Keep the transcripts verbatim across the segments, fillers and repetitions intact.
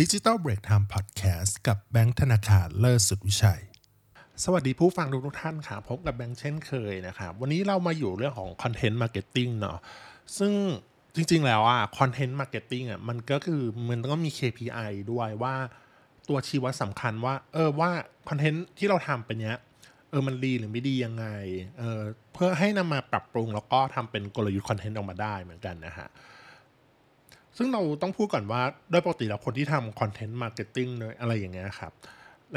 Digital Break Time Podcast กับแบงค์ธนาคารเลิศสุดวิชัยสวัสดีผู้ฟังทุกท่านค่ะพบกับแบงค์เช่นเคยนะครับวันนี้เรามาอยู่เรื่องของ Content Marketing เนาะซึ่งจริงๆแล้วอ่ะ Content Marketing อ่ะมันก็คือมันต้องมี เค พี ไอ ด้วยว่าตัวชี้วัดสำคัญว่าเออว่าคอนเทนต์ที่เราทำเป็นเนี้ยเออมันดีหรือไม่ดียังไงเออเพื่อให้นำมาปรับปรุงแล้วก็ทำเป็นกลยุทธ์คอนเทนต์ออกมาได้เหมือนกันนะฮะซึ่งเราต้องพูดก่อนว่าโดยปกติแล้วคนที่ทำคอนเทนต์มาร์เก็ตติ้งอะไรอย่างเงี้ยครับ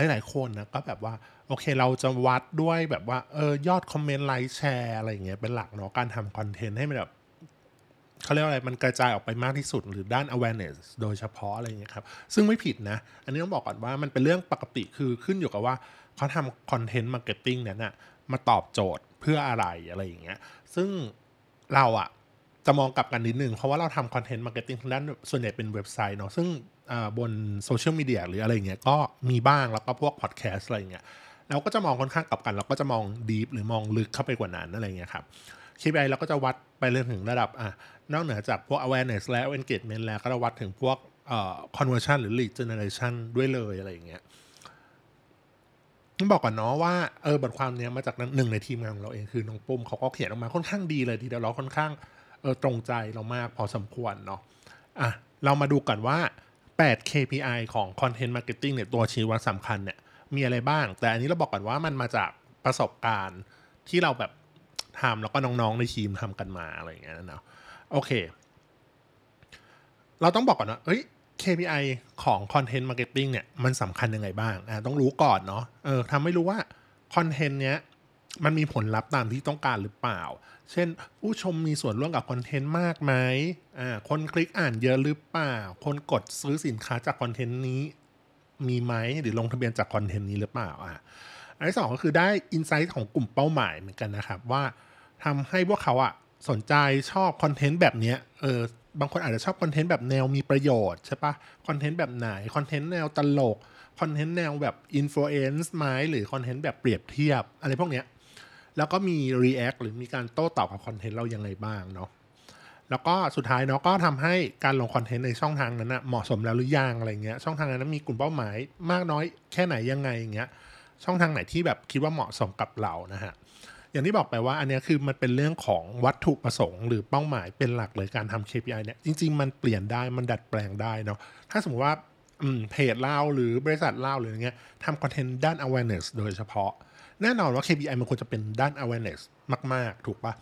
หลายๆคนนะก็แบบว่าโอเคเราจะวัดด้วยแบบว่าเออยอดคอมเมนต์ไลค์แชร์อะไรอย่างเงี้ยเป็นหลักเนาะการทำคอนเทนต์ให้มันแบบเขาเรียกอะไรมันกระจายออกไปมากที่สุดหรือด้าน awareness โดยเฉพาะอะไรอย่างเงี้ยครับซึ่งไม่ผิดนะอันนี้ต้องบอกก่อนว่ามันเป็นเรื่องปกติคือขึ้นอยู่กับว่าเขาทำคอนเทนต์มาร์เก็ตติ้งนั้นนะมาตอบโจทย์เพื่ออะไรอะไรอย่างเงี้ยซึ่งเราอะจะมองกลับกันนิดนึงเพราะว่าเราทำคอนเทนต์มาร์เก็ตติ้งทางด้านส่วนใหญ่เป็นเว็บไซต์เนาะซึ่งบนโซเชียลมีเดียหรืออะไรอย่างเงี้ยก็มีบ้างแล้วก็พวกพอดแคสต์อะไรอย่างเงี้ยเราก็จะมองค่อนข้างกลับกันเราก็จะมอง deep หรือมองลึกเข้าไปกว่านั้นอะไรอย่างเงี้ยครับเค พี ไอ เราก็จะวัดไปเรื่องถึงระดับอ่ะนอกเหนือจากพวก awareness แล้ว engagement แล้วก็จะวัดถึงพวกเอ่อ conversion หรือ lead generation ด้วยเลยอะไรอย่างเงี้ยต้องบอกก่อนเนาะว่าเออบทความนี้มาจากหนึ่งในทีมงานของเราเองคือน้องปุ้มเขาก็เขียนออกมาค่อนข้างดีเลยทีเดียวเราค่อนข้างเออตรงใจเรามากพอสมควรเนาะอ่ะเรามาดูกันว่าแปด เค พี ไอ ของ content marketing เนี่ยตัวชี้วัดสำคัญเนี่ยมีอะไรบ้างแต่อันนี้เราบอกก่อนว่ามันมาจากประสบการณ์ที่เราแบบทำแล้วก็น้องๆในทีมทำกันมาอะไรอย่างเงี้ยนะโอเคเราต้องบอกก่อนว่าเอ้ย เค พี ไอ ของ Content Marketing เนี่ยมันสำคัญยังไงบ้างอ่ะต้องรู้ก่อนเนาะเออทำให้รู้ว่าคอนเทนต์เนี้ยมันมีผลลัพธ์ตามที่ต้องการหรือเปล่าเช่นผู้ชมมีส่วนร่วมกับคอนเทนต์มากไหมอ่าคนคลิกอ่านเยอะหรือเปล่าคนกดซื้อสินค้าจากคอนเทนต์นี้มีไหมหรือลงทะเบียนจากคอนเทนต์นี้หรือเปล่าอ่ะอันที่สองก็คือได้อินไซต์ของกลุ่มเป้าหมายเหมือนกันนะครับว่าทำให้พวกเขาอ่ะสนใจชอบคอนเทนต์แบบเนี้ยเออบางคนอาจจะชอบคอนเทนต์แบบแนวมีประโยชน์ใช่ปะคอนเทนต์แบบไหนคอนเทนต์แนวตลกคอนเทนต์แนวแบบอินฟลูเอนซ์ไหมหรือคอนเทนต์แบบเปรียบเทียบอะไรพวกเนี้ยแล้วก็มี react หรือมีการโต้ตอบกับคอนเทนต์เรายังไงบ้างเนาะแล้วก็สุดท้ายเนาะก็ทำให้การลงคอนเทนต์ในช่องทางนั้นนะเหมาะสมแล้วหรือยังอะไรเงี้ยช่องทางนั้นมีกลุ่มเป้าหมายมากน้อยแค่ไหนยังไงอย่างเงี้ยช่องทางไหนที่แบบคิดว่าเหมาะสมกับเรานะฮะอย่างที่บอกไปว่าอันนี้คือมันเป็นเรื่องของวัตถุประสงค์หรือเป้าหมายเป็นหลักเลยการทำ เค พี ไอ เนี่ยจริงๆมันเปลี่ยนได้มันดัดแปลงได้เนาะถ้าสมมติว่าเพจเล่าหรือบริษัทเล่าหรืออย่างเงี้ยทำคอนเทนต์ด้าน awareness โดยเฉพาะแน่นอนว่า เค พี ไอ มันควรจะเป็นด้าน awareness มากๆถูกปะ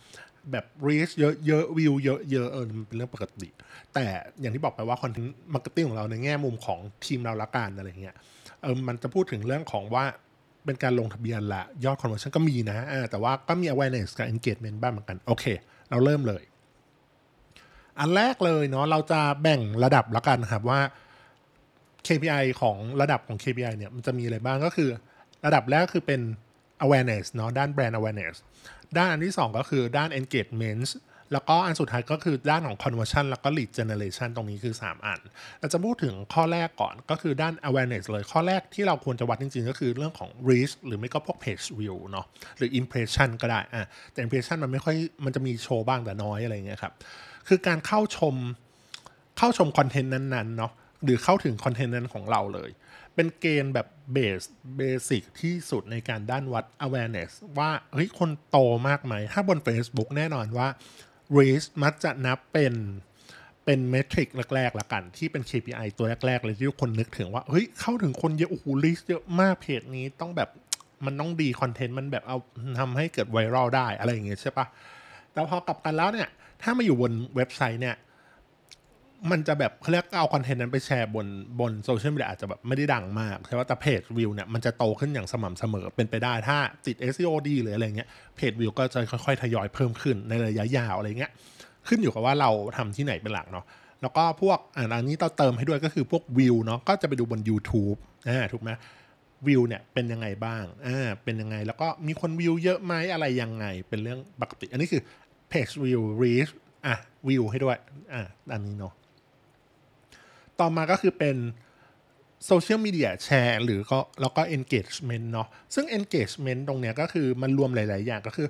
แบบ reach เยอะๆวิวเยอะๆเออมันเป็นเรื่องปกติแต่อย่างที่บอกไปว่าคอนเทนต์มาร์เก็ตติ้งของเราในแง่มุมของทีมเราละกันอะไรเงี้ยเออมันจะพูดถึงเรื่องของว่าเป็นการลงทะเบียนละยอด conversion ก็มีนะแต่ว่าก็มี awareness กับ engagement บ้างเหมือนกันโอเคเราเริ่มเลยอันแรกเลยเนาะเราจะแบ่งระดับละกันครับว่า เค พี ไอ ของระดับของ เค พี ไอ เนี่ยมันจะมีอะไรบ้างก็คือระดับแรกคือเป็น awareness เนาะด้าน brand awareness ด้านอันที่สองก็คือด้าน engagement แล้วก็อันสุดท้ายก็คือด้านของ conversion แล้วก็ lead generation ตรงนี้คือสามอันเราจะพูดถึงข้อแรกก่อนก็คือด้าน awareness เลยข้อแรกที่เราควรจะวัดจริงๆก็คือเรื่องของ reach หรือไม่ก็พวก page view เนาะหรือ impression ก็ได้อ่ะแต่ impression มันไม่ค่อยมันจะมีโชว์บ้างแต่น้อยอะไรเงี้ยครับคือการเข้าชมเข้าชมคอนเทนต์นั้นๆเนาะหรือเข้าถึงคอนเทนต์นั้นของเราเลยเป็นเกณฑ์แบบเบสเบสิกที่สุดในการด้านวัด awareness ว่าเฮ้ยคนโตมากไหมถ้าบน Facebook แน่นอนว่า reach มักจะนับเป็นเป็นเมทริกแรกๆละกันที่เป็น เค พี ไอ ตัวแรกๆเลยที่คนนึกถึงว่าเฮ้ยเข้าถึงคนเยอะโอ้โห reach เยอะมากเพจนี้ต้องแบบมันต้องดีคอนเทนต์มันแบบเอาทำให้เกิดไวรัลได้อะไรอย่างเงี้ยใช่ปะแต่พอกลับกันแล้วเนี่ยถ้ามาอยู่บนเว็บไซต์เนี่ยมันจะแบบเขาเรียกเอาคอนเทนต์นั้นไปแชร์บนบนโซเชียลมีเดียอาจจะแบบไม่ได้ดังมากใช่ว่าแต่เพจวิวเนี่ยมันจะโตขึ้นอย่างสม่ำเสมอเป็นไปได้ถ้าติด เอส อี โอ ดีหรืออะไรเงี้ยเพจวิวก็จะค่อยๆทยอยเพิ่มขึ้นในระยะยาวอะไรเงี้ยขึ้นอยู่กับว่าเราทำที่ไหนเป็นหลักเนาะแล้วก็พวกอันนี้เราเติมให้ด้วยก็คือพวกวิวเนาะก็จะไปดูบน YouTube อ่าถูกไหมวิวเนี่ยเป็นยังไงบ้างอ่าเป็นยังไงแล้วก็มีคนวิวเยอะไหมอะไรยังไงเป็นเรื่องปกติอันนี้คือเพจวิว reach อ่ะวิวให้ด้วยอ่ะอันนี้เนาะต่อมาก็คือเป็นโซเชียลมีเดียแชร์หรือก็แล้วก็ engagement เนาะซึ่ง engagement ตรงเนี้ยก็คือมันรวมหลายๆอย่างก็คือ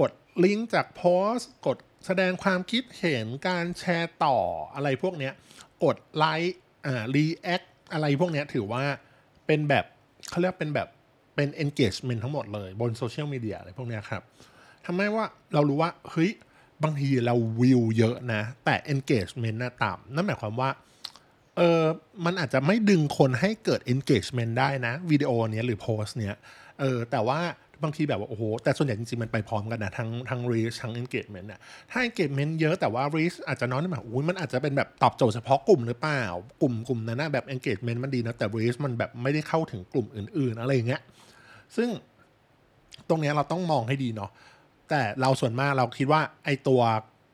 กดลิงก์จากโพสต์กดแสดงความคิดเห็นการแชร์ต่ออะไรพวกเนี้ยกดไลค์อ่า react อะไรพวกนี้ถือว่าเป็นแบบเขาเรียกเป็นแบบเป็น engagement ทั้งหมดเลยบนโซเชียลมีเดียอะไรพวกนี้ครับทำให้ว่าเรารู้ว่าเฮ้ยบางทีเราวิวเยอะนะแต่ engagement น่ะต่ำนั่นหมายความว่าเออมันอาจจะไม่ดึงคนให้เกิด engagement ได้นะวิดีโอเนี้ยหรือโพสเนี้ยเออแต่ว่าบางทีแบบว่าโอ้โหแต่ส่วนใหญ่จริงๆมันไปพร้อมกันนะทั้งทั้ง reach ทั้ง engagement น่ะถ้า engagement เยอะแต่ว่า reach อาจจะน้อยนิดหน่อยอุ้ยมันอาจจะเป็นแบบตอบโจทย์เฉพาะกลุ่มหรือเปล่ากลุ่มกลุ่มนั้นนะแบบ engagement มันดีนะแต่ reach มันแบบไม่ได้เข้าถึงกลุ่มอื่นๆอะไรอย่างเงี้ยซึ่งตรงเนี้ยเราต้องมองให้ดีเนาะแต่เราส่วนมากเราคิดว่าไอ้ตัว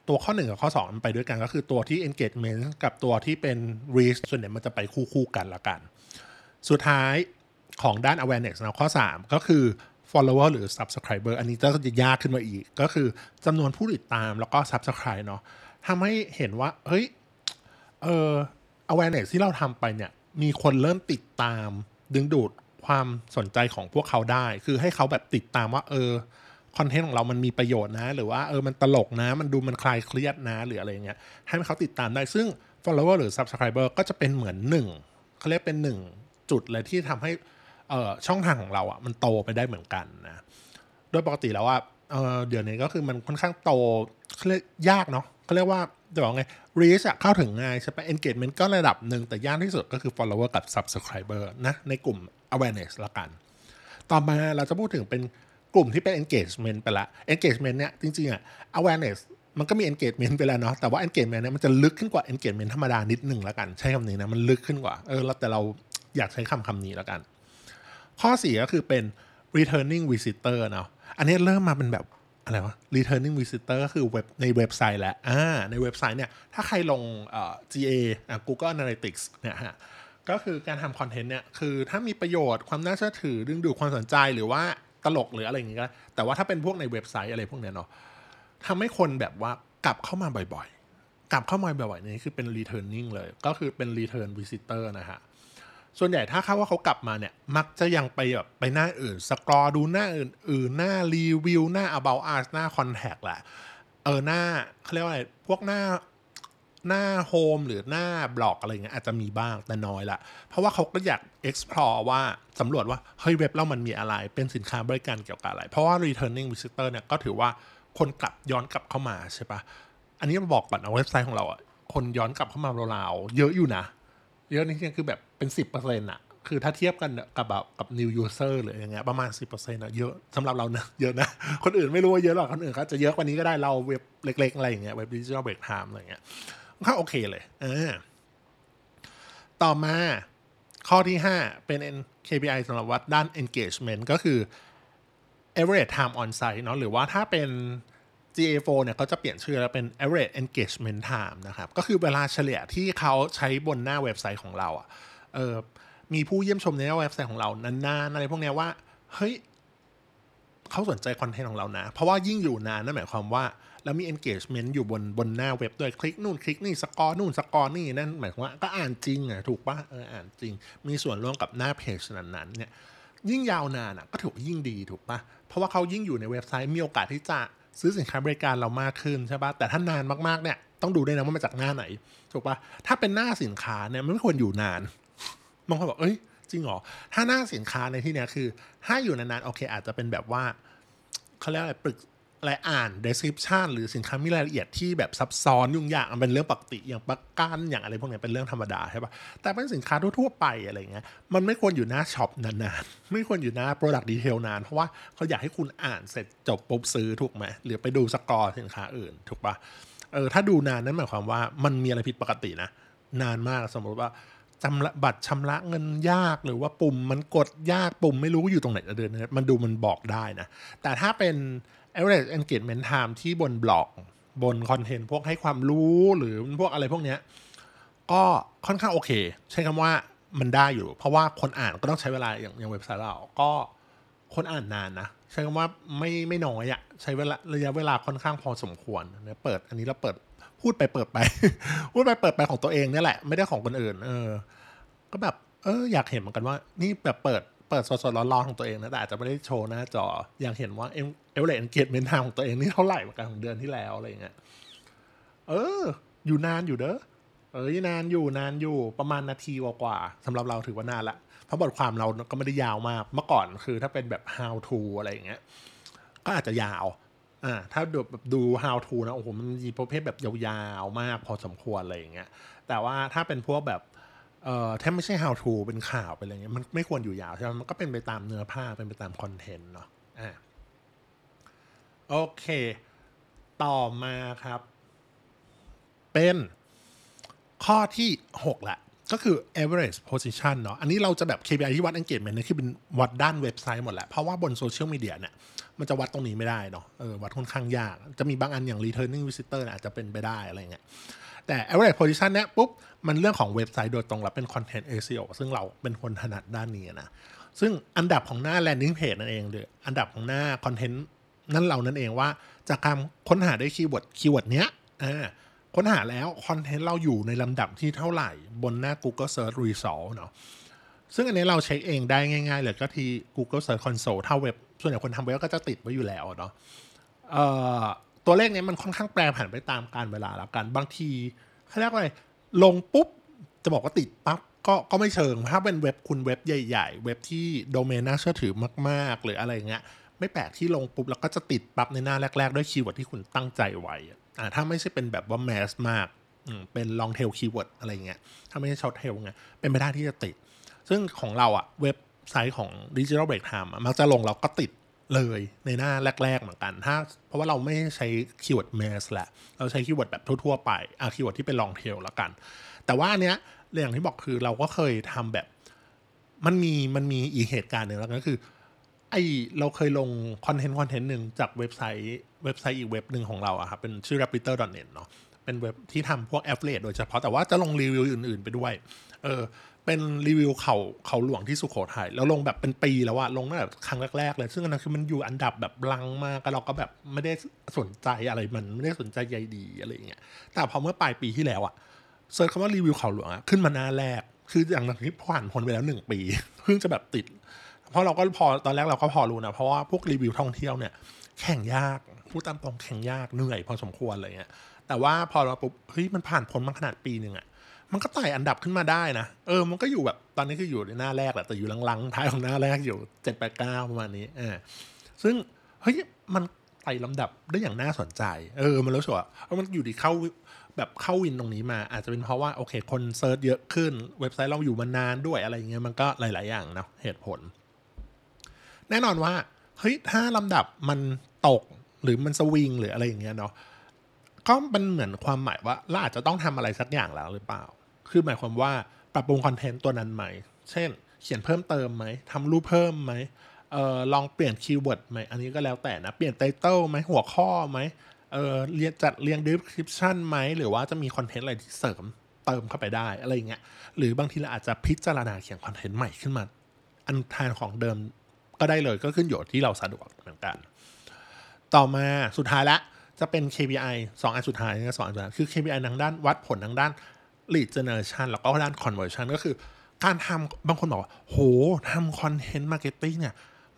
ตัวข้อหนึ่งกับข้อสองมันไปด้วยกันก็คือตัวที่ engagement กับตัวที่เป็น reach ส่วนใหญ่มันจะไปคู่ๆกันละกันสุดท้ายของด้าน awareness นะข้อสามก็คือ follower หรือ subscriber อันนี้ก็จะยากขึ้นมาอีกก็คือจำนวนผู้ติดตามแล้วก็ subscribe เนาะทำให้เห็นว่าเฮ้ยเอ่อ awareness ที่เราทำไปเนี่ยมีคนเริ่มติดตามดึงดูดความสนใจของพวกเขาได้คือให้เขาแบบติดตามว่าเออคอนเทนต์ของเรามันมีประโยชน์นะหรือว่าเออมันตลกนะมันดูมันคลายเครียดนะหรืออะไรอย่างเงี้ยให้เขาติดตามได้ซึ่ง follower หรือ subscriber ก็จะเป็นเหมือนหนึ่งเขาเรียกเป็นหนึ่งจุดเลยที่ทำให้เอ่อช่องทางของเราอ่ะมันโตไปได้เหมือนกันนะโดยปกติแล้วว่าเออเดี๋ยวนี้ก็คือมันค่อนข้างโตเขาเรียกยากเนาะเขาเรียกว่าจะบอกไง reach เข้าถึงง่ายใช่ไหม engagement ก็ระดับหนึ่งแต่ยากที่สุดก็คือ follower กับ subscriber นะในกลุ่ม awareness ละกันต่อมาเราจะพูดถึงเป็นกลุ่มที่เป็น engagement ไปละ engagement เนี่ยจริงๆอ่ะ awareness มันก็มี engagement ไปแล้วเนาะแต่ว่า engagement เนี่ยมันจะลึกขึ้นกว่า engagement ธรรมดานิดหนึ่งละกันใช้คำนี้นะมันลึกขึ้นกว่าเออแต่เราอยากใช้คำคำนี้ละกันข้อสี่ก็คือเป็น returning visitor เนาะอันนี้เริ่มมาเป็นแบบอะไรวะ returning visitor ก็คือเว็บในเว็บไซต์แหละอ่าในเว็บไซต์เนี่ยถ้าใครลงเอ่อ จี เอ อ่ะ Google Analytics เนี่ยฮะก็คือการทำคอนเทนต์เนี่ยคือถ้ามีประโยชน์ความน่าเชื่อถือดึงดูดความสนใจหรือว่าตลกหรืออะไรอย่างงี้ก็แต่ว่าถ้าเป็นพวกในเว็บไซต์อะไรพวกเนี้ยเนาะทำให้คนแบบว่ากลับเข้ามาบ่อยๆกลับเข้ามาบ่อยๆนี่คือเป็น returning เลยก็คือเป็น return visitor นะฮะส่วนใหญ่ถ้าเขาว่าเขากลับมาเนี่ยมักจะยังไปแบบไปหน้าอื่นสกรอลดูหน้าอื่นๆหน้ารีวิวหน้า about us หน้า contact แหละเออหน้าเขาเรียกว่าอะไรพวกหน้าหน้า home หรือหน้า blog อะไรเงี้ยอาจจะมีบ้างแต่น้อยละเพราะว่าเขาก็อยาก explore ว่าสำรวจว่าเฮ้ยเว็บเรามันมีอะไรเป็นสินค้าบริการเกี่ยวกับอะไรเพราะว่า returning visitor เนี่ยก็ถือว่าคนกลับย้อนกลับเข้ามาใช่ปะอันนี้บอกก่อนนะเว็บไซต์ของเราอ่ะคนย้อนกลับเข้ามาราวๆเยอะอยู่นะเยอะนี่คือแบบเป็น สิบเปอร์เซ็นต์ อ่ะคือถ้าเทียบกันกับแบบกับ new user หรืออย่างเงี้ยประมาณ สิบเปอร์เซ็นต์ อ่ะเยอะสำหรับเรานะเยอะนะคนอื่นไม่รู้ว่าเยอะหรอกคนอื่นเขาจะเยอะกว่านี้ก็ได้เราเว็บเล็กๆอะไรอย่างเงี้ยเว็บ Digital Break Time อะไรอย่างเงี้ยก็โอเคเลยเออต่อมาข้อที่ห้าเป็น เค พี ไอ สำหรับวัดด้าน engagement ก็คือ average time on site เนาะหรือว่าถ้าเป็น จี เอ โฟร์ เนี่ยเขาจะเปลี่ยนชื่อแล้วเป็น average engagement time นะครับก็คือเวลาเฉลี่ยที่เขาใช้บนหน้าเว็บไซต์ของเราอ่ะเออมีผู้เยี่ยมชมในเว็บไซต์ของเรานานๆอะไรพวกนี้ว่าเฮ้ยเขาสนใจคอนเทนต์ของเรานะเพราะว่ายิ่งอยู่นานนั่นหมายความว่าแล้วมี engagement อยู่บนบนหน้าเว็บด้วยคลิกนู่นคลิกนี่สกอร์นู่นสกอร์นี่นั่นหมายความว่าก็อ่านจริงอ่ะถูกป่ะเอออ่านจริงมีส่วนร่วมกับหน้าเพจนั้นๆเนี่ยยิ่งยาวนานอ่ะก็ถือว่ายิ่งดีถูกป่ะเพราะว่าเขายิ่งอยู่ในเว็บไซต์มีโอกาสที่จะซื้อสินค้าบริการเรามากขึ้นใช่ป่ะแต่ถ้านานมากๆเนี่ยต้องดูด้วยนะว่ามาจากหน้าไหนถูกป่ะถ้าเป็นหน้าสินค้าเนี่ยมันไม่ควรอยู่นานบางคนบอกเอ้ยจริงเหรอถ้าหน้าสินค้าในที่เนี้ยคือถ้าอยู่นานๆโอเคอาจจะเป็นแบบว่าเขาเรียกอะไรปรึกและอ่าน description หรือสินค้ามีรายละเอียดที่แบบซับซ้อนยุ่งยากมันเป็นเรื่องปกติอย่างประกันอย่างอะไรพวกนี้เป็นเรื่องธรรมดาใช่ป่ะแต่เป็นสินค้าทั่วๆไปอะไรเงี้ยมันไม่ควรอยู่หน้าช็อปนานๆไม่ควรอยู่หน้า product detail นานเพราะว่าเขาอยากให้คุณอ่านเสร็จจบปุ๊บซื้อถูกไหมหรือไปดูสกอร์สินค้าอื่นถูกป่ะเออถ้าดูนานนั้นหมายความว่ามันมีอะไรผิดปกตินะนานมากสมมติว่าจำละบัตรชำระเงินยากหรือว่าปุ่มมันกดยากปุ่มไม่รู้อยู่ตรงไหนเดือนนี้มันดูมันบอกได้นะแต่ถ้าเป็น average engagement time ที่บนบล็อกบนคอนเทนต์พวกให้ความรู้หรือพวกอะไรพวกเนี้ยก็ค่อนข้างโอเคใช้คำว่ามันได้อยู่เพราะว่าคนอ่านก็ต้องใช้เวลาอย่างอย่างเว็บไซต์เราก็คนอ่านนานนะใช้คำว่าไม่ไม่น้อยอะใช้เวลาระยะเวลาค่อนข้างพอสมควรเนี่ยเปิดอันนี้เราเปิดพูดไปเปิดไปพูดไปเปิดไปของตัวเองนี่แหละไม่ได้ของคนอื่นเออก็แบบเอออยากเห็นเหมือนกันว่านี่แบบเปิดเปิดสดๆร้อนๆของตัวเองนะแต่อาจจะไม่ได้โชว์หน้าจออยากเห็นว่าเอเวอเรจ engagement ของตัวเองนี่เท่าไหร่เหมือนกันของเดือนที่แล้วอะไรอย่างเงี้ยเอออยู่นานอยู่เด้อ เอ้ยนานอยู่นานอยู่ประมาณนาทีกว่าๆสำหรับเราถือว่านานละเพราะบทความเราก็ไม่ได้ยาวมากเมื่อก่อนคือถ้าเป็นแบบ how to อะไรอย่างเงี้ยก็อาจจะยาวอ่าถ้าดูแบบดู how to นะโอ้โหมันมีประเภทแบบยาวๆมากพอสมควรอะไรอย่างเงี้ยแต่ว่าถ้าเป็นพวกแบบเอ่อถ้าไม่ใช่ how to เป็นข่าวไปอะไรเงี้ยมันไม่ควรอยู่ยาวใช่ไหมมันก็เป็นไปตามเนื้อผ้าเป็นไปตามคอนเทนต์เนาะอ่าโอเคต่อมาครับเป็นข้อที่หกละก็คือ average position เนาะอันนี้เราจะแบบ เค พี ไอ ที่วัด engagement เนี่ยคือเป็นวัดด้านเว็บไซต์หมดแหละเพราะว่าบนโซเชียลมีเดียเนี่ยมันจะวัดตรงนี้ไม่ได้เนาะเออวัดค่อนข้างยากจะมีบางอันอย่าง returning visitor อาจจะเป็นไปได้อะไรเงี้ยแต่ average position เนี่ยปุ๊บมันเรื่องของเว็บไซต์โดยตรงและเป็น content เอส อี โอ ซึ่งเราเป็นคนถนัดด้านนี้นะซึ่งอันดับของหน้า landing page นั่นเองหรืออันดับของหน้า content นั่นเรานั่นเองว่าจากการค้นหาด้วยคีย์เวิร์ดคีย์เวิร์ดเนี้ยอ่าค้นหาแล้วคอนเทนต์เราอยู่ในลำดับที่เท่าไหร่บนหน้า Google Search Result เนาะซึ่งอันนี้เราเช็คเองได้ง่ายๆเลยก็ที่ Google Search Console ถ้าเว็บส่วนใหญ่คนทำเว็บก็จะติดไว้อยู่แล้วเนาะตัวเลขนี้มันค่อนข้างแปรผันไปตามการเวลาแล้วกันบางทีเขาเรียกว่าอะไรลงปุ๊บจะบอกว่าติดปั๊บก็ก็ไม่เชิงถ้าเป็นเว็บคุณเว็บใหญ่ๆเว็บที่โดเมนน่าเชื่อถือมากๆหรืออะไรเงี้ยไม่แปลกที่ลงปุ๊บแล้วก็จะติดปั๊บในหน้าแรกๆด้วยคีย์เวิร์ดที่คุณตั้งใจไว้อ่าถ้าไม่ใช่เป็นแบบว่าแมสมากเป็นลองเทลคีย์เวิร์ดอะไรเงี้ยถ้าไม่ใช่ช็อตเทลไงเป็นไปได้ที่จะติดซึ่งของเราอ่ะเว็บไซต์ของ Digital Break Time มักจะลงเราก็ติดเลยในหน้าแรกๆเหมือนกันถ้าเพราะว่าเราไม่ใช้คีย์เวิร์ดแมสแหละเราใช้คีย์เวิร์ดแบบทั่วๆไปอ่าคีย์เวิร์ดที่เป็นลองเทลละกันแต่ว่าอันเนี้ยอย่างที่บอกคือเราก็เคยทำแบบมันมีมันมีอีกเหตุการณ์นึงแล้วก็คือไอเราเคยลงคอนเทนต์คอนเทนต์หนึ่งจากเว็บไซต์เว็บไซต์อีกเว็บหนึ่งของเราอะครับเป็นชื่อ แรปปิเตอร์ ดอท เน็ต เนาะเป็นเว็บที่ทำพวก affiliate โดยเฉพาะแต่ว่าจะลงรีวิวอื่นๆไปด้วยเออเป็นรีวิวเขาเขาหลวงที่สุโขทัยแล้วลงแบบเป็นปีแล้วอะลงตั้งแต่ครั้งแรกๆเลยซึ่งอันนั้นคือมันอยู่อันดับแบบลังมากก็เราก็แบบไม่ได้สนใจอะไรมันไม่ได้สนใจใยดีอะไรอย่างเงี้ยแต่พอเมื่อปลายปีที่แล้วอะเซิร์ชคำว่ารีวิวเขาหลวงอะขึ้นมาหน้าแรกคืออย่างนั้นที่ผ่านพ้นไปแล้วหนึ่งปีเพิ่งจะแบบติดเพราะเราก็พอตอนแรกเราก็พอรู้นะเพราะว่าพวกรีวิวท่องเที่ยวเนี่ยแข่งยากพูดตามตรงแข่งยากเหนื่อยพอสมควรอะไรเงี้ยแต่ว่าพอเราปุ๊บเฮ้ยมันผ่านพ้นมาขนาดปีนึงอ่ะมันก็ไต่อันดับขึ้นมาได้นะเออมันก็อยู่แบบตอนนี้คืออยู่ในหน้าแรกแหละแต่อยู่ลังๆท้ายของหน้าแรกอยู่เจ็ด แปด เก้าประมาณนี้อ่าซึ่งเฮ้ยมันไต่ลำดับได้อย่างน่าสนใจเออมันรู้สึกว่ามันอยู่ดีเข้าแบบเข้าวินตรงนี้มาอาจจะเป็นเพราะว่าโอเคคนเซิร์ชเยอะขึ้นเว็บไซต์เราอยู่มานานด้วยอะไรเงี้ยมันก็หลายๆอย่างนะเหตุผลแน่นอนว่าเฮ้ยถ้าลำดับมันตกหรือมันสวิงหรืออะไรอย่างเงี้ยเนาะก็มันเหมือนความหมายว่าเราอาจจะต้องทำอะไรสักอย่างแล้วหรือเปล่าคือหมายความว่าปรับปรุงคอนเทนต์ตัวนั้นไหมเช่นเขียนเพิ่มเติมไหมทำรูปเพิ่มไหมเอ่อลองเปลี่ยนคีย์เวิร์ดไหมอันนี้ก็แล้วแต่นะเปลี่ยนไตเติลไหมหัวข้อไหมเอ่อเรียนจัดเรียง description ไหมหรือว่าจะมีคอนเทนต์อะไรที่เสริมเติมเข้าไปได้อะไรอย่างเงี้ยหรือบางทีเราอาจจะพิจารณาเขียนคอนเทนต์ใหม่ขึ้นมาอันแทนของเดิมก็ได้เลยก็ขึ้นอยู่ที่เราสะดวกเหมือนกันต่อมาสุดท้ายละจะเป็น เค พี ไอ สอง อันสุดท้ายนะสองอันสุดท้ายคือ เค พี ไอ ทางด้านวัดผลทางด้าน lead generation แล้วก็ด้าน conversion ก็คือการทำบางคนบอกว่าโหทำ content marketing เนี่ย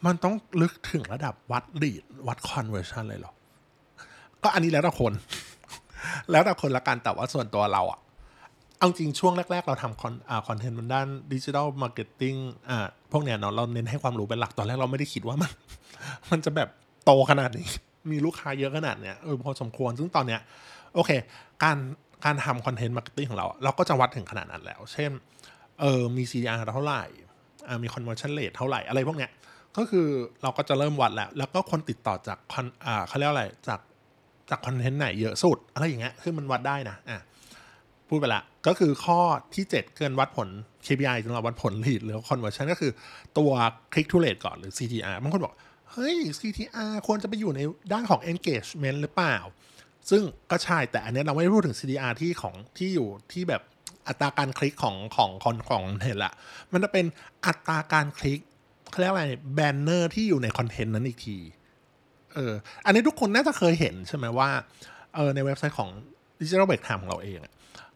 มันต้องลึกถึงระดับวัด lead วัด conversion เลยเหรอก็อันนี้แล้วแต่คนแล้วแต่คนละกันแต่ว่าส่วนตัวเราอะเอาจริงช่วงแรกๆเราทำคอนอ่าคอนเทนต์บนด้าน Digital Marketing อ่าพวกเนี้ยเนาะเราเน้นให้ความรู้เป็นหลักตอนแรกเราไม่ได้คิดว่ามันมันจะแบบโตขนาดนี้มีลูกค้าเยอะขนาดเนี้ยเออพอสมควรซึ่งตอนเนี้ยโอเคการการทำคอนเทนต์มาร์เก็ตติ้งของเราเราก็จะวัดถึงขนาดนั้นแล้วเช่นเออมี ซี อาร์ เท่าไหร่อ่ามี Conversion Rate เท่าไหร่อะไรพวกเนี้ยก็คือเราก็จะเริ่มวัดแล้วแล้วก็คนติดต่อจากคอนอ่าเขาเรียกอะไรจากจากคอนเทนต์ไหนเยอะสุดอะไรอย่างเงี้ยคือมันวัดได้นะอ่ะพูดไปละก็คือข้อที่เจ็ดเกินวัดผล เค พี ไอ สำหรับวัดผล lead หรือ conversion ก็คือตัว click to rate ก่อนหรือ ซี ที อาร์ บางคนบอกเฮ้ย ซี ที อาร์ ควรจะไปอยู่ในด้านของ engagement หรือเปล่าซึ่งก็ใช่แต่อันนี้เราไม่ได้พูดถึง ซี ที อาร์ ที่ของที่อยู่ที่แบบอัตราการคลิกของของของของเห็นละมันจะเป็นอัตราการคลิกเขาเรียกอะไรแบนเนอร์ที่อยู่ในคอนเทนต์นั้นอีกทีเอออันนี้ทุกคนน่าจะเคยเห็นใช่ไหมว่าเออในเว็บไซต์ของ Digital Break Time ของเราเอง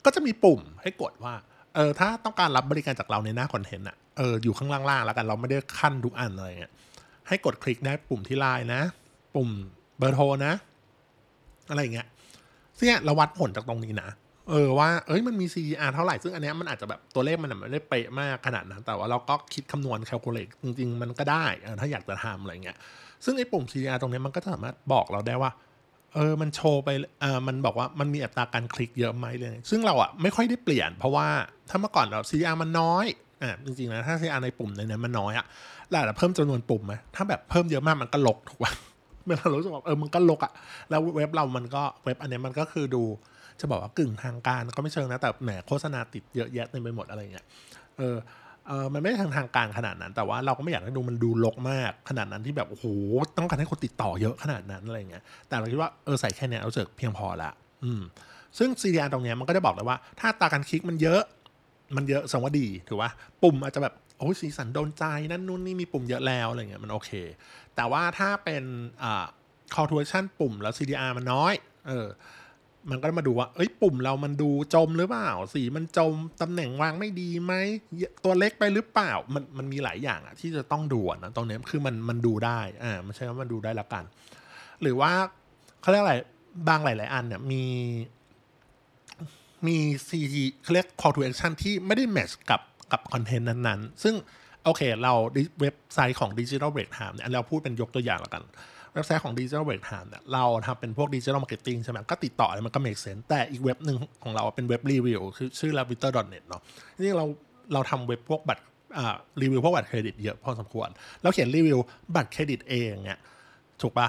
ก็จะมีปุ่มให้กดว่าเออถ้าต้องการรับบริการจากเราในหน้าคอนเทนต์อ่ะเอออยู่ข้างล่างๆแล้วกันเราไม่ได้ขั้นทุกอันอะไรเงี้ยให้กดคลิกได้ปุ่มที่ไลน์นะปุ่มเบอร์โทรนะอะไรเงี้ยซึ่งเราวัดผลจากตรงนี้นะ เออว่าเอ้ยมันมี ซี ดี อาร์ เท่าไหร่ซึ่งอันเนี้ยมันอาจจะแบบตัวเลขมันไม่ได้เป๊ะมากขนาดนั้นแต่ว่าเราก็คิดคำนวณ calculate จริงๆมันก็ได้ถ้าอยากจะทำอะไรเงี้ยซึ่งไอ้ปุ่ม ซี ดี อาร์ ตรงนี้มันก็สามารถบอกเราได้ว่าเออมันโชว์ไปเออมันบอกว่ามันมีอัตราการคลิกเยอะไหมเลยซึ่งเราอ่ะไม่ค่อยได้เปลี่ยนเพราะว่าถ้าเมื่อก่อนเรา ซี ดี อาร์ มันน้อยอ่ะจริงๆนะถ้า ซี ดี อาร์ ในปุ่มในนั้นมันน้อยอ่ะเราอาจจะเพิ่มจำนวนปุ่มไหมถ้าแบบเพิ่มเยอะมากมันก็ลกถูกป่ะเมื่อเรารู้สึกว่าเออมันก็ลกอ่ะแล้วเว็บเรามันก็เว็บอันนี้มันก็คือดูจะบอกว่ากึ่งทางการก็ไม่เชิงนะแต่แหมโฆษณาติดเยอะแยะเต็มไปหมดอะไรเงี้ยเออเออมันไม่ได้ทางทางการขนาดนั้นแต่ว่าเราก็ไม่อยากให้ดูมันดูรกมากขนาดนั้นที่แบบโอ้โหต้องการให้คนติดต่อเยอะขนาดนั้นอะไรเงี้ยแต่เราคิดว่าเออใส่แค่เนี้ยเราเจอเพียงพอละอืมซึ่ง ซี ดี อาร์ ตรงเนี้ยมันก็จะบอกเลยว่าถ้าตาการคลิกมันเยอะมันเยอะสมว่าดีถือว่าปุ่มอาจจะแบบโอ้ยสีสันโดนใจนั่นนู่นนี่มีปุ่มเยอะแล้วอะไรเงี้ยมันโอเคแต่ว่าถ้าเป็นอ่า call to action ปุ่มแล้ว ซี ดี อาร์ มันน้อยเออมันก็มาดูว่าเอ้ยปุ่มเรามันดูจมหรือเปล่าสีมันจมตำแหน่งวางไม่ดีไหมตัวเล็กไปหรือเปล่ามันมันมีหลายอย่างอะที่จะต้องดูนะตรงนี้คือมันมันดูได้อ่าไม่ใช่ว่ามันดูได้ละกันหรือว่าเขาเรียกอะไรบางหลายๆอันเนี่ยมีมีซีจีเขาเรียก call to action ที่ไม่ได้แมทช์กับกับคอนเทนต์นั้นๆซึ่งโอเคเราเว็บไซต์ของ Digital Break Time เนี่ยเราพูดเป็นยกตัวอย่างละกันเว็บไซต์ของ Digital Break Time เนี่ยเราทำเป็นพวก Digital Marketing ใช่ไหมก็ติดต่ออะไรมันก็ make sense แต่อีกเว็บหนึ่งของเราเป็นเว็บรีวิวคือชื่อ lavator dot net เนาะนี่เราเราทำเว็บพวกบัตรอ่ารีวิวพวกบัตรเครดิตเยอะพอสมควรเราเขียนรีวิวบัตรเครดิต A อย่างเงี้ยถูกป่ะ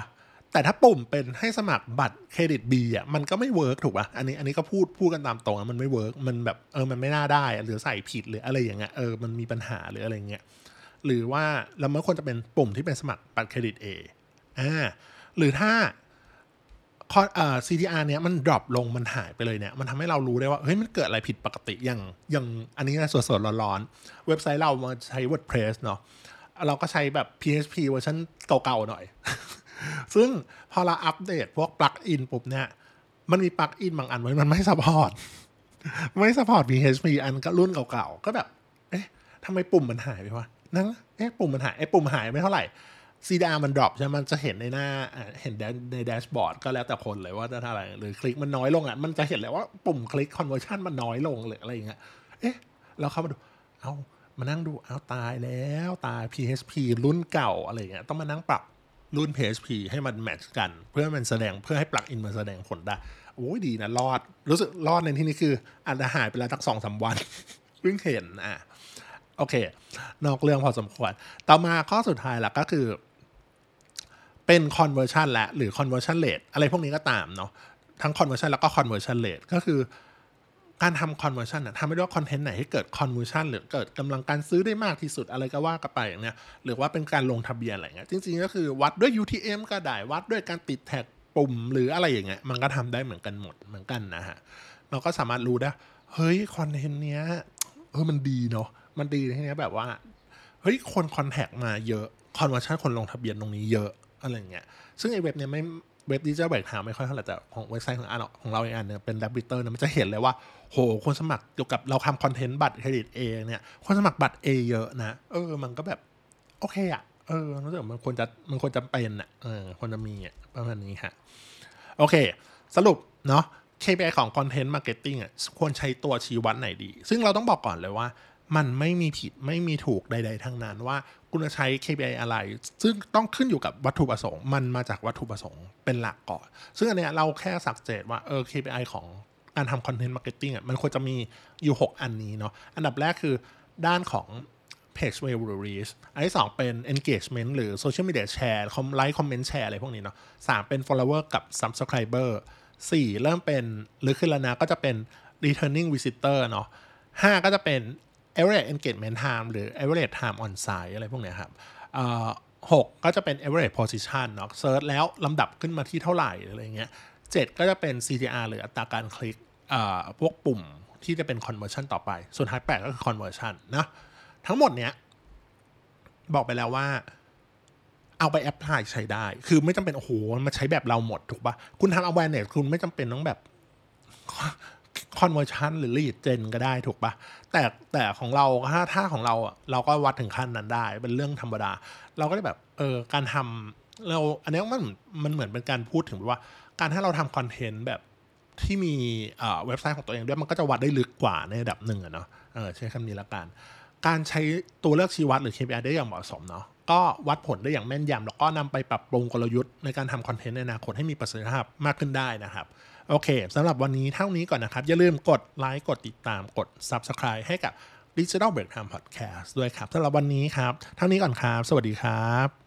แต่ถ้าปุ่มเป็นให้สมัครบัตรเครดิต B อ่ะมันก็ไม่เวิร์คถูกป่ะอันนี้อันนี้ก็พูดพูดกันตามตรงมันไม่เวิร์คมันแบบเออมันไม่น่าได้หรือใส่ผิดหรืออะไรอย่างเงี้ยเออมันมีปัญหาหรืออะไรเงี้ยหรือว่าเราไม่ควรจะเป็นปุ่มที่เป็นสมัครบัตรเครดิต Aอ่าหรือถ้าเอ่อ ซี ดี อาร์ เนี้ยมันดรอปลงมันหายไปเลยเนี่ยมันทำให้เรารู้ได้ว่าเฮ้ยมันเกิดอะไรผิดปกติอย่างอย่างอันนี้นะสดๆร้อนๆเว็บไซต์เรามาใช้ WordPress เนาะเราก็ใช้แบบ พี เอช พี เวอร์ชันเก่าๆหน่อย ซึ่งพอเราอัปเดตพวกปลั๊กอินปุ๊บเนี่ยมันมีปลั๊กอินบางอันไว้มันไม่ซัพพอร์ต ไม่ซัพพอร์ต พี เอช พี อันก็รุ่นเก่าๆก็แบบเอ๊ะทำไมปุ่มมันหายไปวะนั่นเอ๊ะปุ่มมันหายไอ้ปุ่มหายไม่เท่าไหร่ซี ดี อาร์ มันดรอปใช่มันจะเห็นในหน้าเห็นในแดชบอร์ดก็แล้วแต่คนเลยว่าจะทำอะไรหรือคลิกมันน้อยลงอ่ะมันจะเห็นเลยว่าปุ่มคลิกคอนเวอร์ชั่นมันน้อยลงหรืออะไรอย่างเงี้ยเอ๊ะเราเข้ามาดูเอามานั่งดูเอาตายแล้วตาย พี เอช พี รุ่นเก่าอะไรเงี้ยต้องมานั่งปรับรุ่น พี เอช พี ให้มันแมทช์กันเพื่อมันแสดงเพื่อให้ปลั๊กอินมันแสดงผลได้โอ้ยดีนะรอดรู้สึกรอดในที่นี้คืออาจจะหายไปแล้วตั้ง สองถึงสาม วันเพิ่งเห็นอ่ะโอเคนอกเรื่องพอสมควรต่อมาข้อสุดท้ายล่ะก็คือเป็น conversion และหรือ conversion rate อะไรพวกนี้ก็ตามเนาะทั้ง conversion แล้วก็ conversion rate ก็คือการทำ conversion นะทำให้ด้วยคอนเทนต์ไหนให้เกิด conversion หรือเกิดกำลังการซื้อได้มากที่สุดอะไรก็ว่ากันไปอย่างเนี้ยหรือว่าเป็นการลงทะเบียนอะไรเงี้ยจริงๆก็คือวัดด้วย ยู ที เอ็ม ก็ได้วัดด้วยการติดแท็กปุ่มหรืออะไรอย่างเงี้ยมันก็ทำได้เหมือนกันหมดเหมือนกันนะฮะเราก็สามารถรู้ได้เฮ้ยคอนเทนต์เนี้ยเออมันดีเนาะมันดีทีเนี้ยแบบว่าเฮ้ยคนคอนแทคมาเยอะคอนเวอร์ชั่นคนลงทะเบียนตรงนี้เยอะอะไรเงี้ยซึ่งไอ้เว็บเนี้ยไม่เว็บดิจิทัลเบรกไทม์ไม่ค่อยเท่าไหร่แต่ของเว็บไซต์ของอันของเราอีกอันนึงเป็น Rabbiter นะมันจะเห็นเลยว่าโหคนสมัครเกี่ยวกับเราทำคอนเทนต์บัตรเครดิต A เนี่ยคนสมัครบัตร A เยอะนะเออมันก็แบบโอเคอ่ะเออรู้สึกมันควรจะมันควรจะเป็นอ่ะเออควรจะมีอ่ะประมาณนี้ฮะโอเคสรุปเนาะ เค พี ไอ ของ Content Marketing อ่ะควรใช้ตัวชี้วัดไหนดีซึ่งเราต้องบอกก่อนเลยว่ามันไม่มีผิดไม่มีถูกใดๆทั้งนั้นว่าคุณจะใช้ เค พี ไอ อะไรซึ่งต้องขึ้นอยู่กับวัตถุประสงค์มันมาจากวัตถุประสงค์เป็นหลักก่อนซึ่งอันเนี้ยเราแค่สักเจตว่าเออ เค พี ไอ ของการทำคอนเทนต์มาร์เก็ตติ้งอ่ะมันควรจะมีอยู่หกอันนี้เนาะอันดับแรกคือด้านของ Page View Reach อันที่สองเป็น Engagement หรือ Social Media Share คอมไลค์คอมเมนต์แชร์อะไรพวกนี้เนาะสามเป็น Follower กับ Subscriber สี่เริ่มเป็นหรือขึ้นแล้วนะก็จะเป็น Returning Visitor เนาะห้าก็จะเป็นaverage engagement time หรือ average time on site อะไรพวกเนี้ยครับเอ่อหกก็จะเป็น average position เนาะเซิร์ชแล้วลำดับขึ้นมาที่เท่าไหร่อะไรเงี้ยเจ็ดก็จะเป็น ซี ที อาร์ หรืออัตราการคลิกเอ่อพวกปุ่มที่จะเป็น conversion ต่อไปส่วนท้ายแปดก็คือ conversion นะทั้งหมดเนี้ยบอกไปแล้วว่าเอาไปแอพพลายใช้ได้คือไม่จำเป็นโอ้โหมันใช้แบบเราหมดถูกป่ะคุณทำ awareness คุณไม่จำเป็นต้องแบบconversion หรือ lead gen ก็ได้ถูกปะแต่แต่ของเราถ้าถ้าของเราเราก็วัดถึงขั้นนั้นได้เป็นเรื่องธรรมดาเราก็ได้แบบเออการทำเราอันนี้มันมันเหมือนเป็นการพูดถึงว่าการถ้าเราทำคอนเทนต์แบบ ที่มีเว็บไซต์ของตัวเองด้วยมันก็จะวัดได้ลึกกว่าในระดับหนึ่งอะเนาะใช้คำนี้ละกันการใช้ตัวเลือกชี้วัดหรือ เค พี ไอ ได้อย่างเหมาะสมเนาะก็วัดผลได้อย่างแม่นยำแล้วก็นำไปปรับปรุงกลยุทธ์ในการทำคอนเทนต์ในอนาคตให้มีประสิทธิภาพมากขึ้นได้นะครับโอเคสำหรับวันนี้เท่านี้ก่อนนะครับอย่าลืมกดไลค์กดติดตามกด Subscribe ให้กับ Digital Break Time Podcast ด้วยครับสำหรับวันนี้ครับเท่านี้ก่อนครับสวัสดีครับ